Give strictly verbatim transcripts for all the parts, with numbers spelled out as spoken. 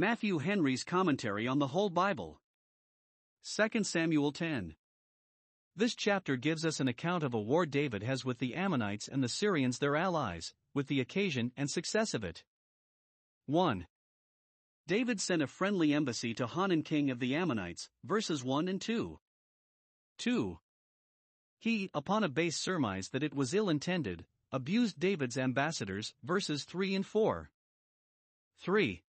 Matthew Henry's commentary on the whole Bible. Second Samuel ten. This chapter gives us an account of a war David has with the Ammonites and the Syrians their allies, with the occasion and success of it. one. David sent a friendly embassy to Hanan king of the Ammonites, verses one and two. two. He, upon a base surmise that it was ill-intended, abused David's ambassadors, verses three and four. three.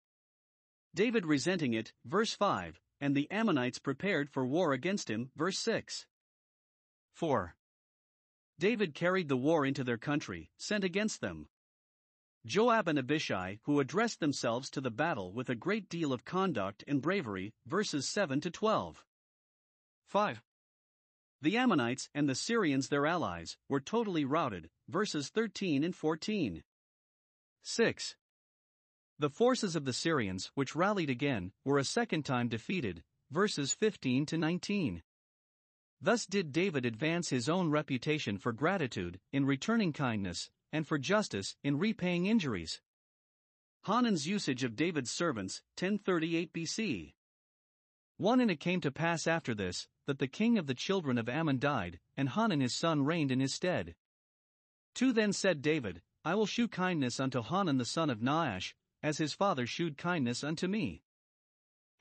David resenting it, verse five, and the Ammonites prepared for war against him, verse six. four. David carried the war into their country, sent against them. Joab and Abishai, who addressed themselves to the battle with a great deal of conduct and bravery, verses seven to twelve. five. The Ammonites and the Syrians their allies were totally routed, verses thirteen and fourteen. six. The forces of the Syrians, which rallied again, were a second time defeated, verses fifteen to nineteen. Thus did David advance his own reputation for gratitude in returning kindness, and for justice in repaying injuries. Hanan's usage of David's servants, ten thirty-eight B C. one. And it came to pass after this, that the king of the children of Ammon died, and Hanan his son reigned in his stead. two. Then said David, I will shew kindness unto Hanan the son of Nahash, as his father shewed kindness unto me.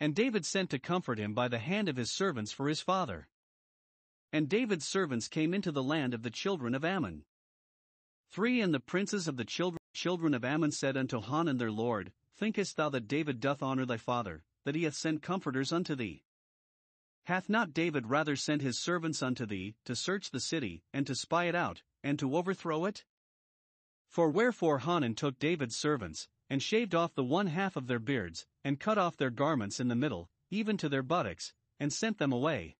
And David sent to comfort him by the hand of his servants for his father. And David's servants came into the land of the children of Ammon. three. And the princes of the children, children of Ammon said unto Hanan their lord, Thinkest thou that David doth honour thy father, that he hath sent comforters unto thee? Hath not David rather sent his servants unto thee, to search the city, and to spy it out, and to overthrow it? For wherefore Hanan took David's servants, and shaved off the one half of their beards, and cut off their garments in the middle, even to their buttocks, and sent them away.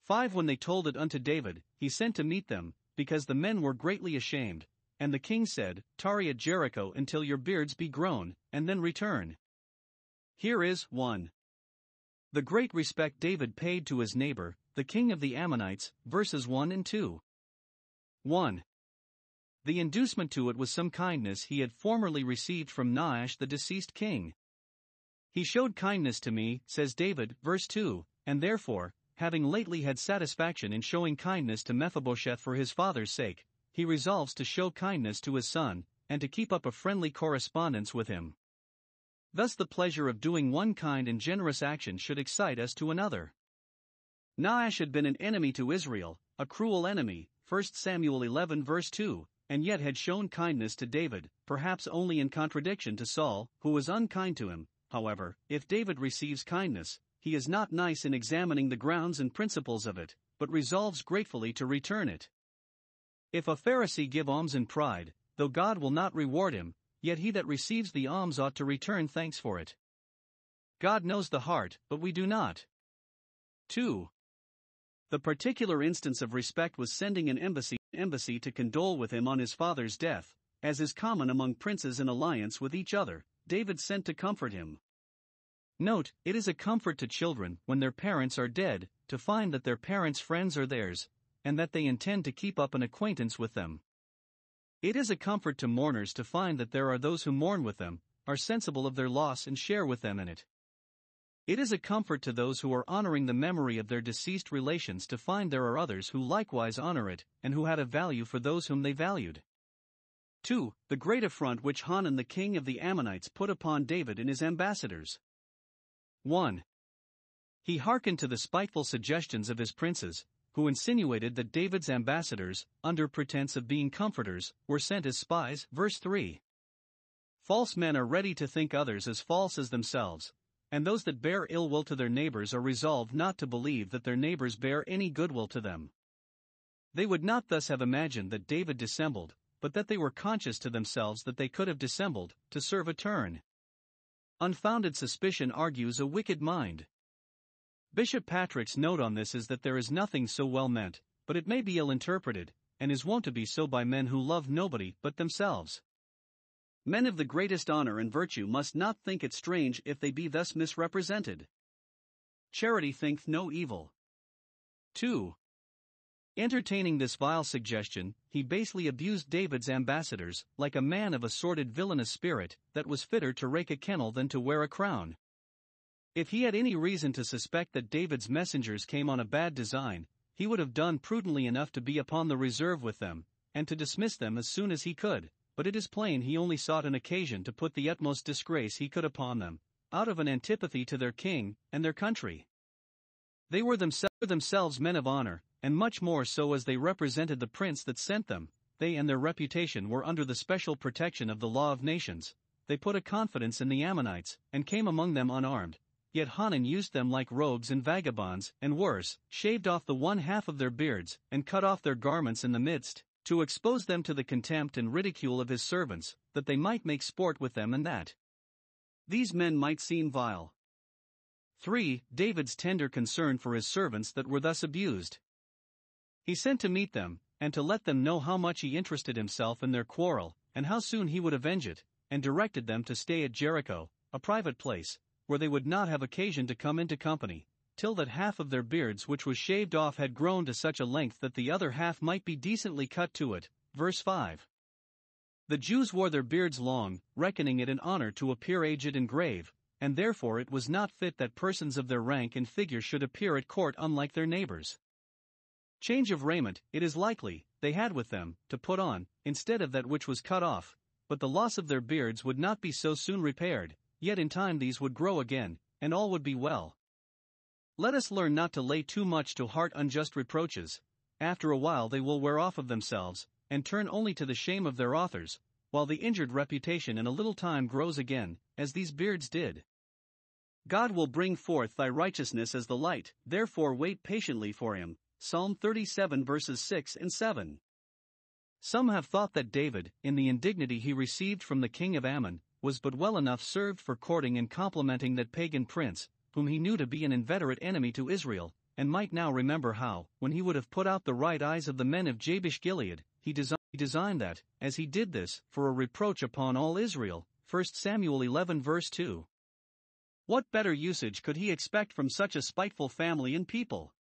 five. When they told it unto David, he sent to meet them, because the men were greatly ashamed, and the king said, Tarry at Jericho until your beards be grown, and then return. Here is, one. The great respect David paid to his neighbor, the king of the Ammonites, verses one and two. one. The inducement to it was some kindness he had formerly received from Nahash the deceased king. He showed kindness to me, says David, verse two, and therefore, having lately had satisfaction in showing kindness to Mephibosheth for his father's sake, he resolves to show kindness to his son, and to keep up a friendly correspondence with him. Thus the pleasure of doing one kind and generous action should excite us to another. Nahash had been an enemy to Israel, a cruel enemy, First Samuel eleven verse two, and yet had shown kindness to David, perhaps only in contradiction to Saul, who was unkind to him. However, if David receives kindness, he is not nice in examining the grounds and principles of it, but resolves gratefully to return it. If a Pharisee give alms in pride, though God will not reward him, yet he that receives the alms ought to return thanks for it. God knows the heart, but we do not. two. The particular instance of respect was sending an embassy, embassy to condole with him on his father's death, as is common among princes in alliance with each other. David sent to comfort him. Note, it is a comfort to children, when their parents are dead, to find that their parents' friends are theirs, and that they intend to keep up an acquaintance with them. It is a comfort to mourners to find that there are those who mourn with them, are sensible of their loss and share with them in it. It is a comfort to those who are honoring the memory of their deceased relations to find there are others who likewise honor it, and who had a value for those whom they valued. two. The great affront which Hanan the king of the Ammonites put upon David and his ambassadors. one. He hearkened to the spiteful suggestions of his princes, who insinuated that David's ambassadors, under pretense of being comforters, were sent as spies, verse three. False men are ready to think others as false as themselves, and those that bear ill will to their neighbors are resolved not to believe that their neighbors bear any goodwill to them. They would not thus have imagined that David dissembled, but that they were conscious to themselves that they could have dissembled, to serve a turn. Unfounded suspicion argues a wicked mind. Bishop Patrick's note on this is that there is nothing so well meant, but it may be ill interpreted, and is wont to be so by men who love nobody but themselves. Men of the greatest honour and virtue must not think it strange if they be thus misrepresented. Charity thinketh no evil. two. Entertaining this vile suggestion, he basely abused David's ambassadors, like a man of a sordid villainous spirit, that was fitter to rake a kennel than to wear a crown. If he had any reason to suspect that David's messengers came on a bad design, he would have done prudently enough to be upon the reserve with them, and to dismiss them as soon as he could, but it is plain he only sought an occasion to put the utmost disgrace he could upon them, out of an antipathy to their king and their country. They were themse- themselves men of honor, and much more so as they represented the prince that sent them. They and their reputation were under the special protection of the law of nations. They put a confidence in the Ammonites, and came among them unarmed. Yet Hanan used them like robes and vagabonds, and worse, shaved off the one half of their beards, and cut off their garments in the midst, to expose them to the contempt and ridicule of his servants, that they might make sport with them and that these men might seem vile. three. David's tender concern for his servants that were thus abused. He sent to meet them, and to let them know how much he interested himself in their quarrel, and how soon he would avenge it, and directed them to stay at Jericho, a private place, where they would not have occasion to come into company, till that half of their beards which was shaved off had grown to such a length that the other half might be decently cut to it. Verse five. The Jews wore their beards long, reckoning it an honor to appear aged and grave, and therefore it was not fit that persons of their rank and figure should appear at court unlike their neighbors. Change of raiment, it is likely, they had with them, to put on, instead of that which was cut off, but the loss of their beards would not be so soon repaired, yet in time these would grow again, and all would be well. Let us learn not to lay too much to heart unjust reproaches. After a while they will wear off of themselves, and turn only to the shame of their authors, while the injured reputation in a little time grows again, as these beards did. God will bring forth thy righteousness as the light, therefore wait patiently for him. Psalm thirty-seven verses six and seven. Some have thought that David, in the indignity he received from the king of Ammon, was but well enough served for courting and complimenting that pagan prince, whom he knew to be an inveterate enemy to Israel, and might now remember how, when he would have put out the right eyes of the men of Jabesh Gilead, he desi- designed that, as he did this, for a reproach upon all Israel. First Samuel eleven verse two. What better usage could he expect from such a spiteful family and people?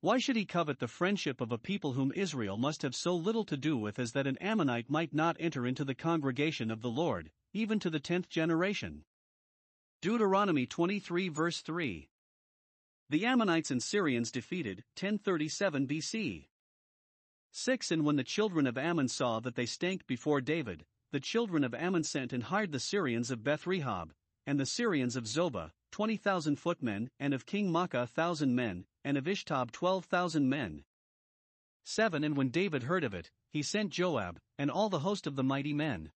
Why should he covet the friendship of a people whom Israel must have so little to do with as that an Ammonite might not enter into the congregation of the Lord, even to the tenth generation? Deuteronomy twenty-three verse three. The Ammonites and Syrians defeated, ten thirty-seven B C. six. And when the children of Ammon saw that they stank before David, the children of Ammon sent and hired the Syrians of Beth Rehob, and the Syrians of Zobah, twenty thousand footmen, and of King Maacah a thousand men, and of Ish-tob twelve thousand men. seven. And when David heard of it, he sent Joab, and all the host of the mighty men.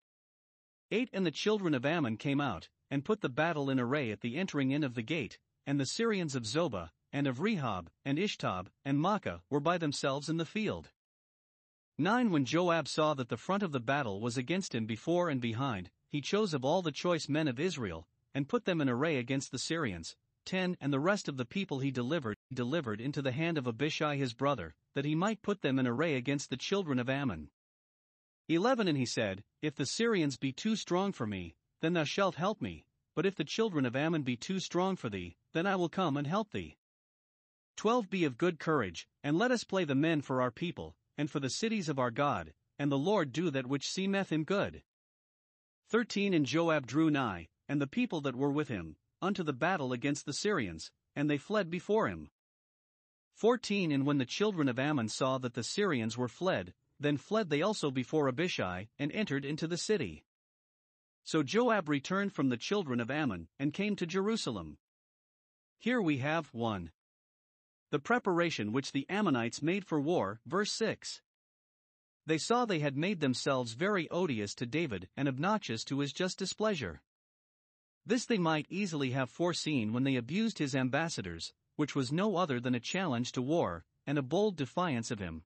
eight. And the children of Ammon came out, and put the battle in array at the entering in of the gate, and the Syrians of Zobah, and of Rehob, and Ish-tob, and Maacah were by themselves in the field. nine. When Joab saw that the front of the battle was against him before and behind, he chose of all the choice men of Israel, and put them in array against the Syrians. ten. And the rest of the people he delivered, delivered into the hand of Abishai his brother, that he might put them in array against the children of Ammon. eleven. And he said, If the Syrians be too strong for me, then thou shalt help me, but if the children of Ammon be too strong for thee, then I will come and help thee. twelve. Be of good courage, and let us play the men for our people, and for the cities of our God, and the Lord do that which seemeth him good. thirteen. And Joab drew nigh, and the people that were with him, unto the battle against the Syrians, and they fled before him. fourteen. And when the children of Ammon saw that the Syrians were fled, then fled they also before Abishai, and entered into the city. So Joab returned from the children of Ammon, and came to Jerusalem. Here we have one. The preparation which the Ammonites made for war, verse six. They saw they had made themselves very odious to David and obnoxious to his just displeasure. This they might easily have foreseen when they abused his ambassadors, which was no other than a challenge to war, and a bold defiance of him.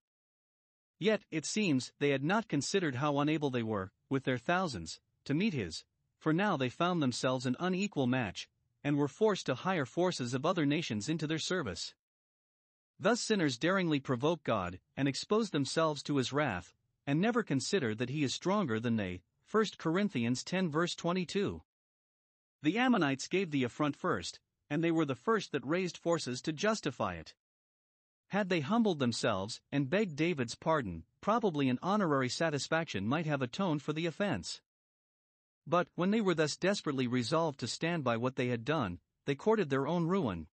Yet, it seems, they had not considered how unable they were, with their thousands, to meet his, for now they found themselves an unequal match, and were forced to hire forces of other nations into their service. Thus sinners daringly provoke God, and expose themselves to his wrath, and never consider that he is stronger than they. First Corinthians ten verse twenty-two. The Ammonites gave the affront first, and they were the first that raised forces to justify it. Had they humbled themselves and begged David's pardon, probably an honorary satisfaction might have atoned for the offense. But when they were thus desperately resolved to stand by what they had done, they courted their own ruin.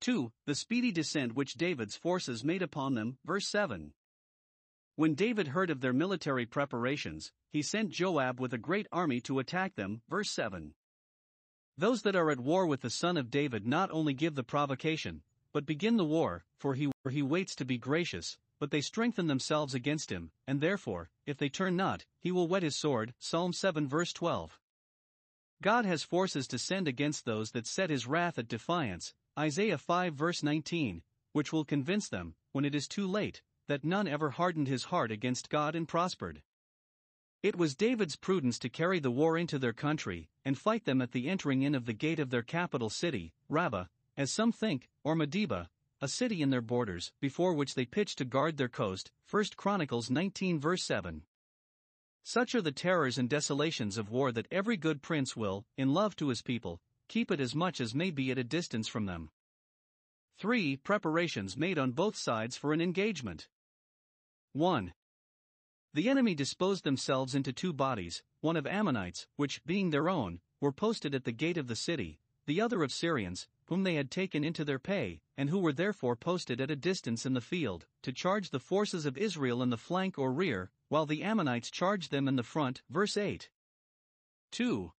two. The speedy descent which David's forces made upon them. Verse seven. When David heard of their military preparations, he sent Joab with a great army to attack them. Verse seven. Those that are at war with the son of David not only give the provocation, but begin the war, for he, for he waits to be gracious, but they strengthen themselves against him, and therefore, if they turn not, he will whet his sword. Psalm seven verse twelve. God has forces to send against those that set his wrath at defiance, Isaiah five verse nineteen, which will convince them, when it is too late, that none ever hardened his heart against God and prospered. It was David's prudence to carry the war into their country, and fight them at the entering in of the gate of their capital city, Rabbah, as some think, or Medeba, a city in their borders, before which they pitched to guard their coast, First Chronicles nineteen verse seven. Such are the terrors and desolations of war that every good prince will, in love to his people, keep it as much as may be at a distance from them. three. Preparations made on both sides for an engagement. one. The enemy disposed themselves into two bodies, one of Ammonites, which, being their own, were posted at the gate of the city, the other of Syrians, whom they had taken into their pay, and who were therefore posted at a distance in the field, to charge the forces of Israel in the flank or rear, while the Ammonites charged them in the front. Verse eight. two.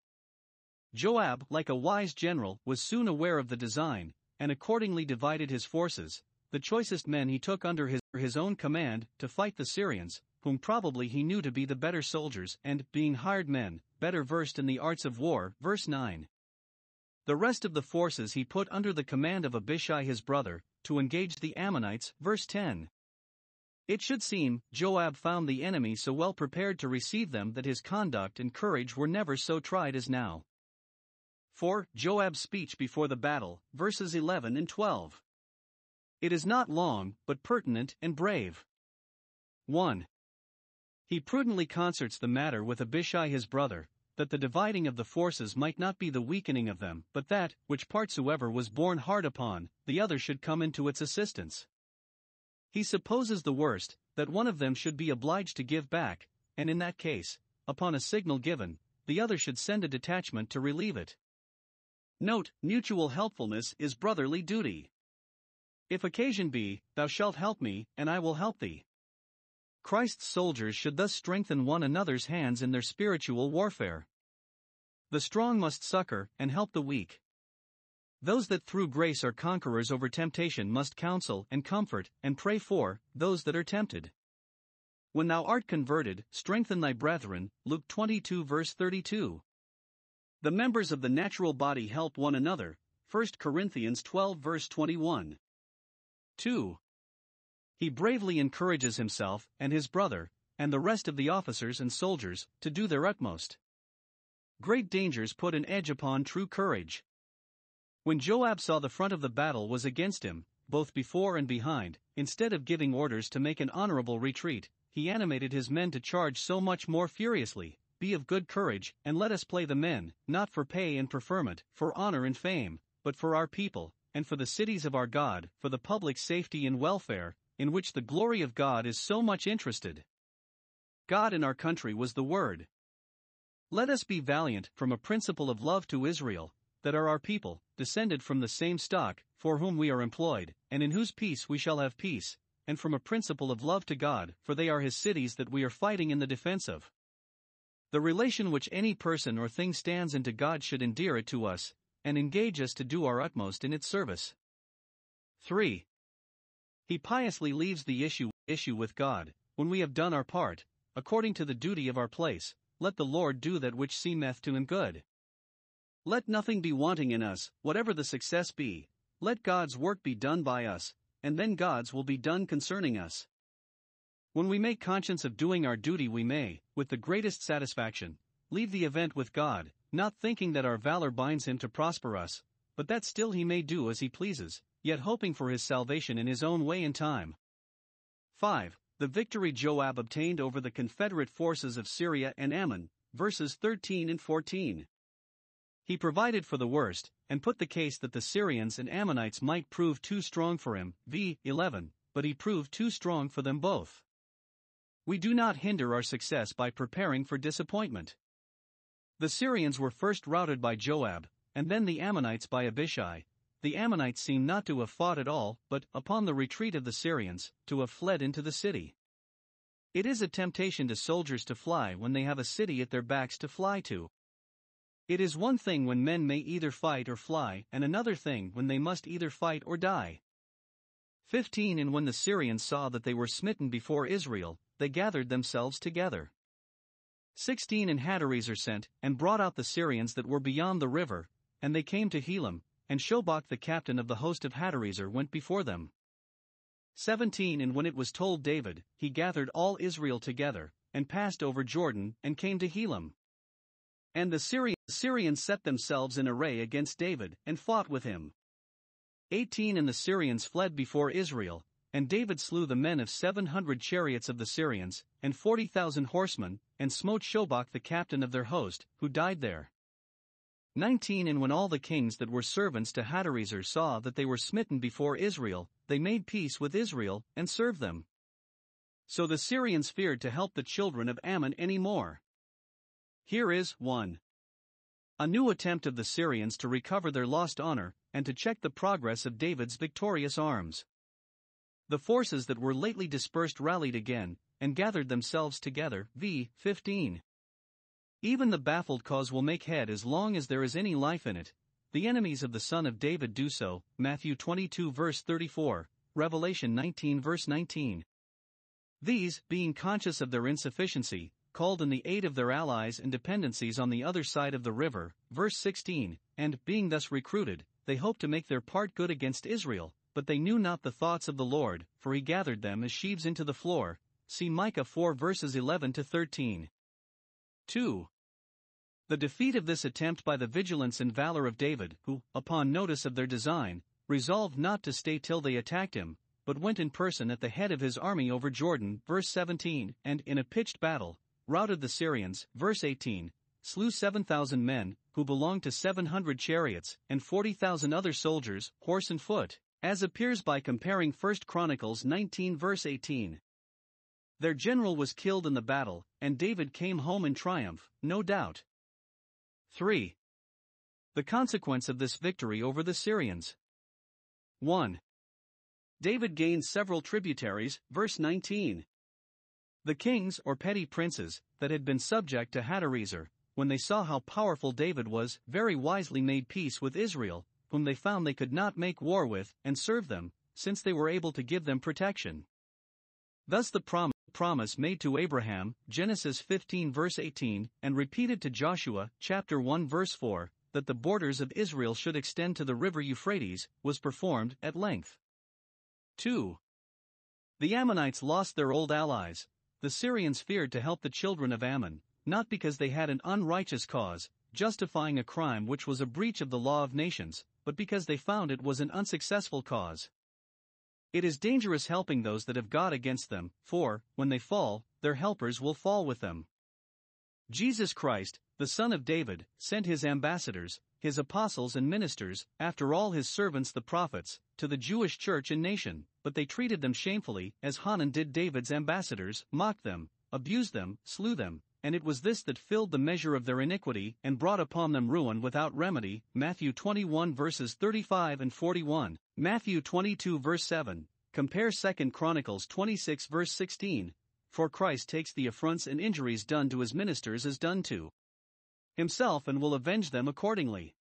Joab, like a wise general, was soon aware of the design, and accordingly divided his forces, the choicest men he took under his, his own command, to fight the Syrians, whom probably he knew to be the better soldiers and, being hired men, better versed in the arts of war. Verse nine. The rest of the forces he put under the command of Abishai his brother, to engage the Ammonites. Verse ten. It should seem, Joab found the enemy so well prepared to receive them that his conduct and courage were never so tried as now. four. Joab's speech before the battle, verses eleven and twelve. It is not long, but pertinent and brave. one. He prudently concerts the matter with Abishai his brother, that the dividing of the forces might not be the weakening of them, but that, which part soever was borne hard upon, the other should come into its assistance. He supposes the worst, that one of them should be obliged to give back, and in that case, upon a signal given, the other should send a detachment to relieve it. Note, mutual helpfulness is brotherly duty. If occasion be, thou shalt help me, and I will help thee. Christ's soldiers should thus strengthen one another's hands in their spiritual warfare. The strong must succor and help the weak. Those that through grace are conquerors over temptation must counsel and comfort and pray for those that are tempted. When thou art converted, strengthen thy brethren. Luke twenty-two verse thirty-two. The members of the natural body help one another. First Corinthians twelve verse twenty-one. two. He bravely encourages himself and his brother, and the rest of the officers and soldiers, to do their utmost. Great dangers put an edge upon true courage. When Joab saw the front of the battle was against him, both before and behind, instead of giving orders to make an honorable retreat, he animated his men to charge so much more furiously. Be of good courage, and let us play the men, not for pay and preferment, for honor and fame, but for our people, and for the cities of our God, for the public safety and welfare, in which the glory of God is so much interested. God in our country was the word. Let us be valiant from a principle of love to Israel, that are our people, descended from the same stock, for whom we are employed, and in whose peace we shall have peace, and from a principle of love to God, for they are his cities that we are fighting in the defense of. The relation which any person or thing stands in to God should endear it to us, and engage us to do our utmost in its service. three. He piously leaves the issue, issue with God. When we have done our part, according to the duty of our place, let the Lord do that which seemeth to him good. Let nothing be wanting in us, whatever the success be, let God's work be done by us, and then God's will be done concerning us. When we make conscience of doing our duty we may, with the greatest satisfaction, leave the event with God, not thinking that our valor binds him to prosper us, but that still he may do as he pleases, yet hoping for his salvation in his own way and time. five. The victory Joab obtained over the Confederate forces of Syria and Ammon, verses thirteen and fourteen. He provided for the worst, and put the case that the Syrians and Ammonites might prove too strong for him, verse eleven, but he proved too strong for them both. We do not hinder our success by preparing for disappointment. The Syrians were first routed by Joab, and then the Ammonites by Abishai. The Ammonites seem not to have fought at all, but, upon the retreat of the Syrians, to have fled into the city. It is a temptation to soldiers to fly when they have a city at their backs to fly to. It is one thing when men may either fight or fly, and another thing when they must either fight or die. fifteen And when the Syrians saw that they were smitten before Israel, they gathered themselves together. sixteen And Hadarezer sent, and brought out the Syrians that were beyond the river, and they came to Helam, and Shobach the captain of the host of Hadarezer went before them. seventeen And when it was told David, he gathered all Israel together, and passed over Jordan, and came to Helam. And the Syrians Syrians set themselves in array against David, and fought with him. eighteen And the Syrians fled before Israel, and David slew the men of seven hundred chariots of the Syrians, and forty thousand horsemen, and smote Shobach the captain of their host, who died there. nineteen And when all the kings that were servants to Hadarezer saw that they were smitten before Israel, they made peace with Israel, and served them. So the Syrians feared to help the children of Ammon any more. Here is, one. A new attempt of the Syrians to recover their lost honor, and to check the progress of David's victorious arms. The forces that were lately dispersed rallied again, and gathered themselves together, verse fifteen. Even the baffled cause will make head as long as there is any life in it. The enemies of the son of David do so, Matthew twenty-two verse thirty-four, Revelation nineteen verse nineteen. These, being conscious of their insufficiency, called in the aid of their allies and dependencies on the other side of the river, verse sixteen, and, being thus recruited, they hoped to make their part good against Israel, but they knew not the thoughts of the Lord, for he gathered them as sheaves into the floor, see Micah four verses eleven to thirteen. two. The defeat of this attempt by the vigilance and valor of David, who, upon notice of their design, resolved not to stay till they attacked him, but went in person at the head of his army over Jordan, verse seventeen, and, in a pitched battle, routed the Syrians, verse eighteen, slew seven thousand men, who belonged to seven hundred chariots, and forty thousand other soldiers, horse and foot, as appears by comparing First Chronicles nineteen verse eighteen. Their general was killed in the battle, and David came home in triumph, no doubt. three. The consequence of this victory over the Syrians. one. David gained several tributaries, verse nineteen. The kings or petty princes that had been subject to Hadarezer, when they saw how powerful David was, very wisely made peace with Israel, whom they found they could not make war with, and serve them, since they were able to give them protection. Thus the prom- promise made to Abraham, Genesis fifteen verse eighteen, and repeated to Joshua, chapter one verse four, that the borders of Israel should extend to the river Euphrates, was performed at length. two. The Ammonites lost their old allies. The Syrians feared to help the children of Ammon, not because they had an unrighteous cause, justifying a crime which was a breach of the law of nations, but because they found it was an unsuccessful cause. It is dangerous helping those that have God against them, for, when they fall, their helpers will fall with them. Jesus Christ, the Son of David, sent his ambassadors, his apostles and ministers, after all his servants the prophets, to the Jewish church and nation, but they treated them shamefully, as Hanan did David's ambassadors, mocked them, abused them, slew them, and it was this that filled the measure of their iniquity and brought upon them ruin without remedy, Matthew twenty-one verses thirty-five and forty-one, Matthew twenty-two verse seven, compare Second Chronicles twenty-six verse sixteen, for Christ takes the affronts and injuries done to his ministers as done to himself and will avenge them accordingly.